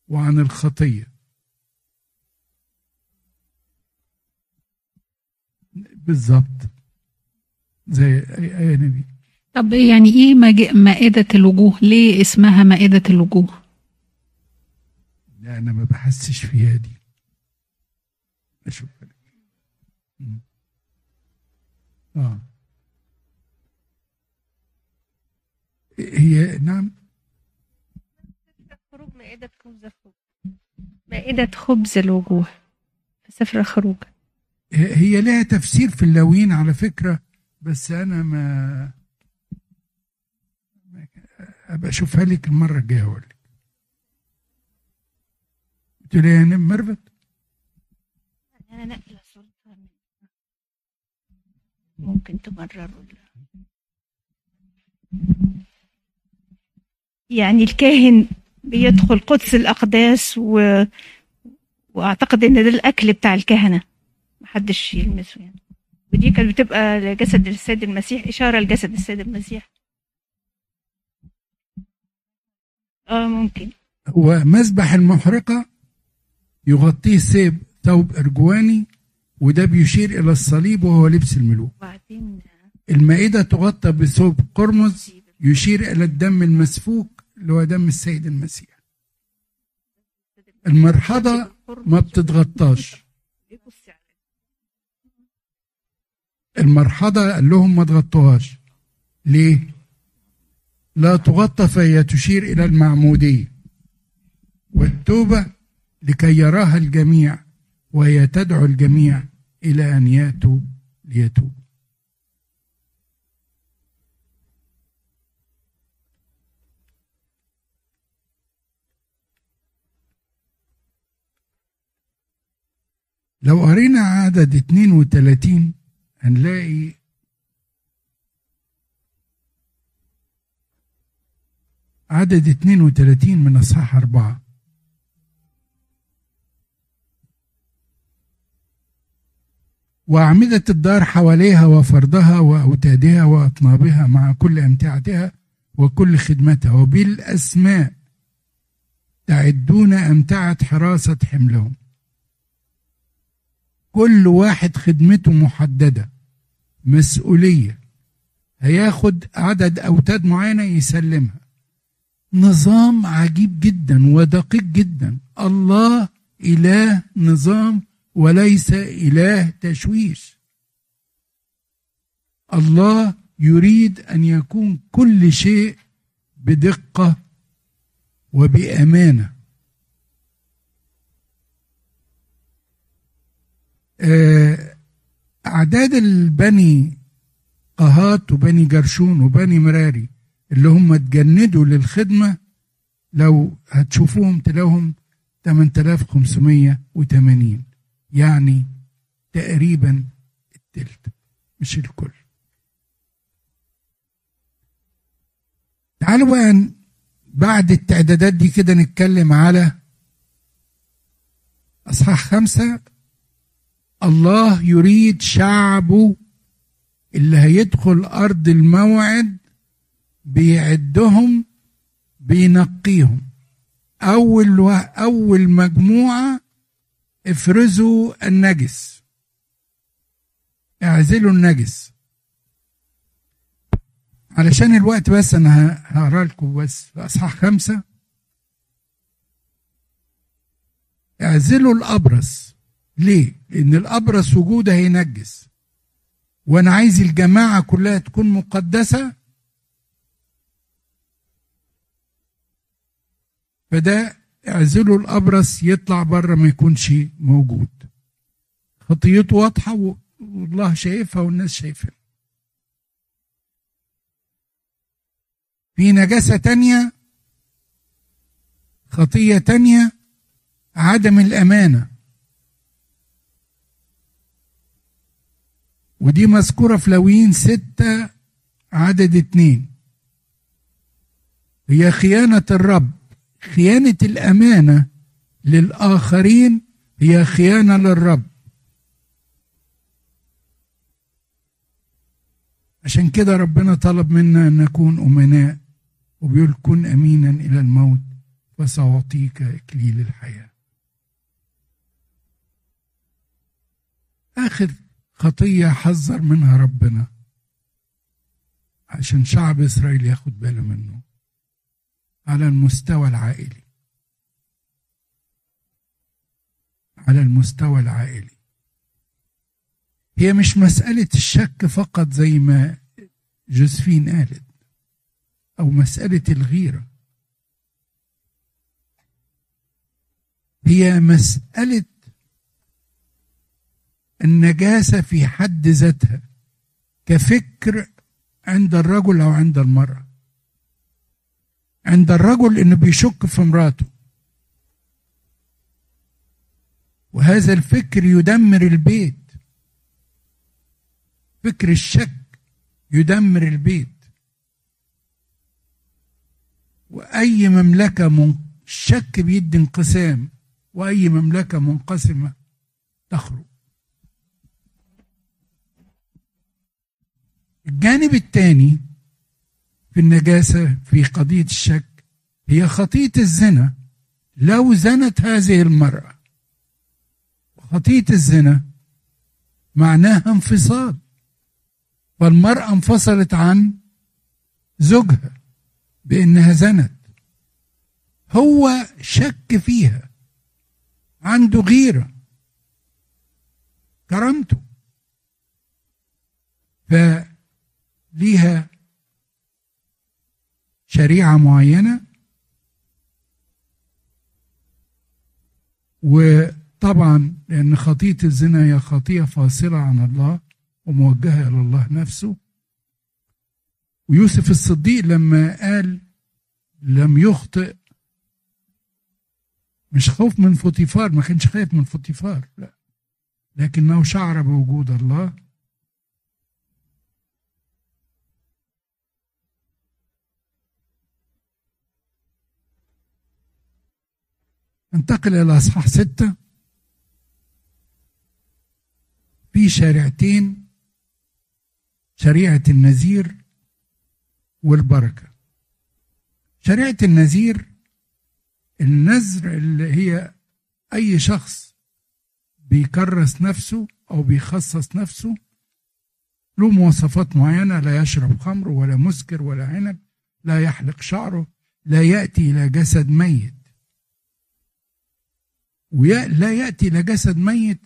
وعن الخطية. بالظبط زي أي نبي. طب يعني ايه مائدة الوجوه؟ ليه اسمها مائدة الوجوه؟ لا انا ما بحسش فيها دي. اشوف هي نعم مائدة خبز الوجوه، مائدة خبز الوجوه في سفر الخروج. هي لها تفسير في اللاويين على فكرة، بس انا ما ابقى اشوفها لك المره الجايه اقول لك. قلت له يا نيم مربط انا نقله سلطه، ممكن تمرروا يعني الكاهن بيدخل قدس الاقداس واعتقد ان ده الاكل بتاع الكهنه محدش يلمسه يعني. ودي كانت بتبقى لجسد السيد المسيح، إشارة لجسد السيد المسيح. ممكن. ومذبح المحرقة يغطيه سيب ثوب أرجواني، وده بيشير إلى الصليب وهو لبس الملوك. وبعدين المائدة تغطى بثوب قرمز يشير إلى الدم المسفوك اللي هو دم السيد المسيح. المرحضة ما بتتغطاش. المرحضة قال لهم ما تغطوهاش. ليه؟ لا تغطى فهي تشير إلى المعمودية والتوبة لكي يراها الجميع، وهي تدعو الجميع إلى أن يأتوا ليتوب. لو قرينا عدد 32 هنلاقي عدد 32 من اصحاح 4. وأعمدة الدار حواليها وفرضها وأوتادها وأطنابها مع كل أمتعتها وكل خدمتها، وبالأسماء تعدون أمتعة حراسة حملهم. كل واحد خدمته محددة، مسؤولية، هياخد عدد أوتاد معينة يسلمها. نظام عجيب جدا ودقيق جدا. الله إله نظام وليس إله تشويش. الله يريد أن يكون كل شيء بدقة وبأمانة. أعداد البني قهات وبني جرشون وبني مراري اللي هم اتجندوا للخدمة، لو هتشوفوهم تلاقوهم 8580، يعني تقريبا الثلث مش الكل. تعالوا بقى بعد التعدادات دي كده نتكلم على أصحاح 5. الله يريد شعبه اللي هيدخل أرض الموعد بيعدهم بينقيهم. أول مجموعة افرزوا النجس، اعزلوا النجس. علشان الوقت بس أنا هقرأ لكم بس في أصحاح 5. اعزلوا الأبرص. ليه؟ لأن الأبرص وجوده هينجس، وأنا عايز الجماعة كلها تكون مقدسة، فده اعزلوا الأبرص يطلع بره ما يكونش موجود. خطيته واضحة والله شايفها والناس شايفها. في نجاسة تانية، خطية تانية، عدم الأمانة، ودي مذكورة في لاويين 6 عدد 2. هي خيانة الرب. خيانة الأمانة للآخرين هي خيانة للرب. عشان كده ربنا طلب منا أن نكون أمناء، وبيقول كن أمينا إلى الموت وسأعطيك إكليل الحياة. آخر خطية حذر منها ربنا عشان شعب إسرائيل ياخد باله منه على المستوى العائلي. على المستوى العائلي هي مش مسألة الشك فقط زي ما جوزفين قالت، أو مسألة الغيرة، هي مسألة النجاسة في حد ذاتها كفكر عند الرجل أو عند المرأة. عند الرجل إنه بيشك في مراته، وهذا الفكر يدمر البيت. فكر الشك يدمر البيت. وأي مملكة الشك بيدي انقسام، وأي مملكة منقسمة تخرج. الجانب الثاني في النجاسة في قضية الشك هي خطيئة الزنا. لو زنت هذه المرأة، خطيئة الزنا معناها انفصال، فالمرأة انفصلت عن زوجها بأنها زنت، هو شك فيها، عنده غيرة، كرامته، فليها شريعة معينة. وطبعا لأن خطيئة الزنا هي خطيئة فاصلة عن الله وموجهة إلى الله نفسه. ويوسف الصديق لما قال لم يخطئ، مش خوف من فوطيفار، ما كانش خايف من فوطيفار، لا، لكنه شعر بوجود الله انتقل إلى أصحاح 6. في شريعتين، شريعة النذير والبركة. شريعة النذير، النذر اللي هي أي شخص بيكرس نفسه أو بيخصص نفسه له مواصفات معينة، لا يشرب خمر ولا مسكر ولا عنب، لا يحلق شعره، لا يأتي إلى جسد ميت، ولا يأتي إلى جسد ميت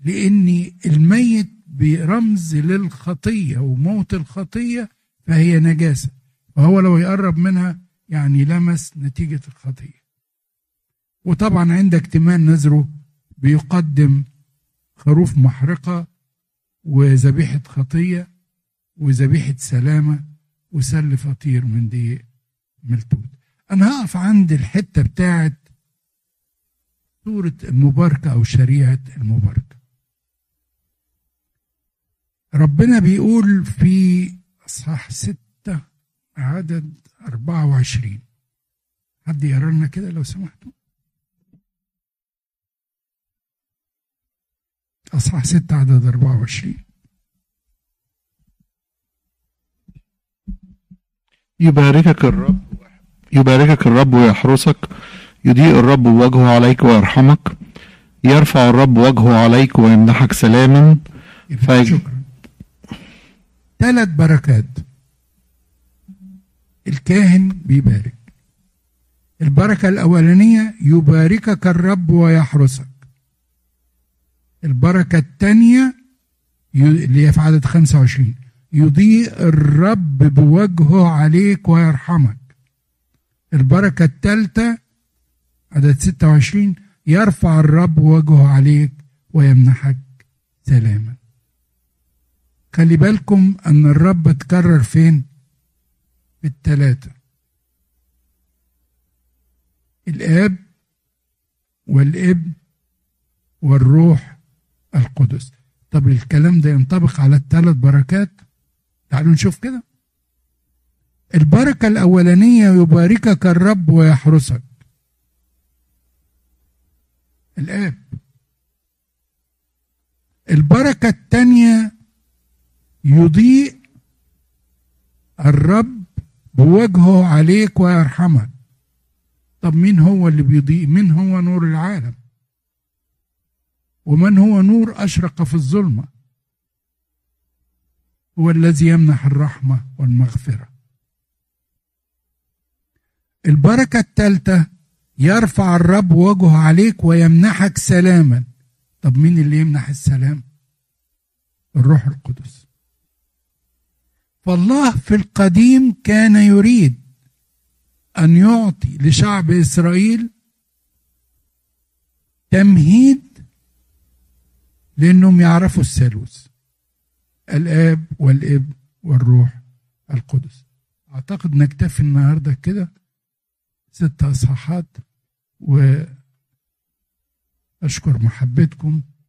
لأن الميت برمز للخطية وموت الخطية، فهي نجاسة، فهو لو يقرب منها يعني لمس نتيجة الخطية. وطبعا عند اكتمال نذره بيقدم خروف محرقة وذبيحة خطية وذبيحة سلامة وسل فطير من دقيق ملتوت. أنا هقف عند الحتة بتاعت سورة المباركة أو شريعة المباركة. ربنا بيقول في أصحاح 6 عدد 24، حد يقرا لنا كده لو سمحتوا؟ أصحاح 6 عدد 24. يباركك الرب ويحرسك، يضيء الرب وجهه عليك ويرحمك، يرفع الرب وجهه عليك ويمنحك سلاما. شكرا. 3 بركات الكاهن بيبارك. البركة الأولانية يباركك الرب ويحرسك. البركة الثانية اللي هي في عدد 25، يضيء الرب بوجهه عليك ويرحمك. البركة الثالثة عدد 26، يرفع الرب وجهه عليك ويمنحك سلاما. خلي بالكم أن الرب اتكرر فين؟ في ال3، الآب والابن والروح القدس. طب الكلام ده ينطبق على ال3 بركات؟ تعالوا نشوف كده. البركة الأولانية يباركك الرب ويحرسك، الآب. البركة الثانية يضيء الرب بوجهه عليك ويرحمك. طب مين هو اللي بيضيء؟ مين هو نور العالم؟ ومن هو نور أشرق في الظلمة؟ هو الذي يمنح الرحمة والمغفرة. البركة الثالثة يرفع الرب وجهه عليك ويمنحك سلاما. طب مين اللي يمنح السلام؟ الروح القدس. فالله في القديم كان يريد أن يعطي لشعب إسرائيل تمهيد لأنهم يعرفوا الثالوث، الآب والابن والروح القدس. أعتقد نكتفي النهاردة كده 6 أصحاحات، وأشكر محبتكم.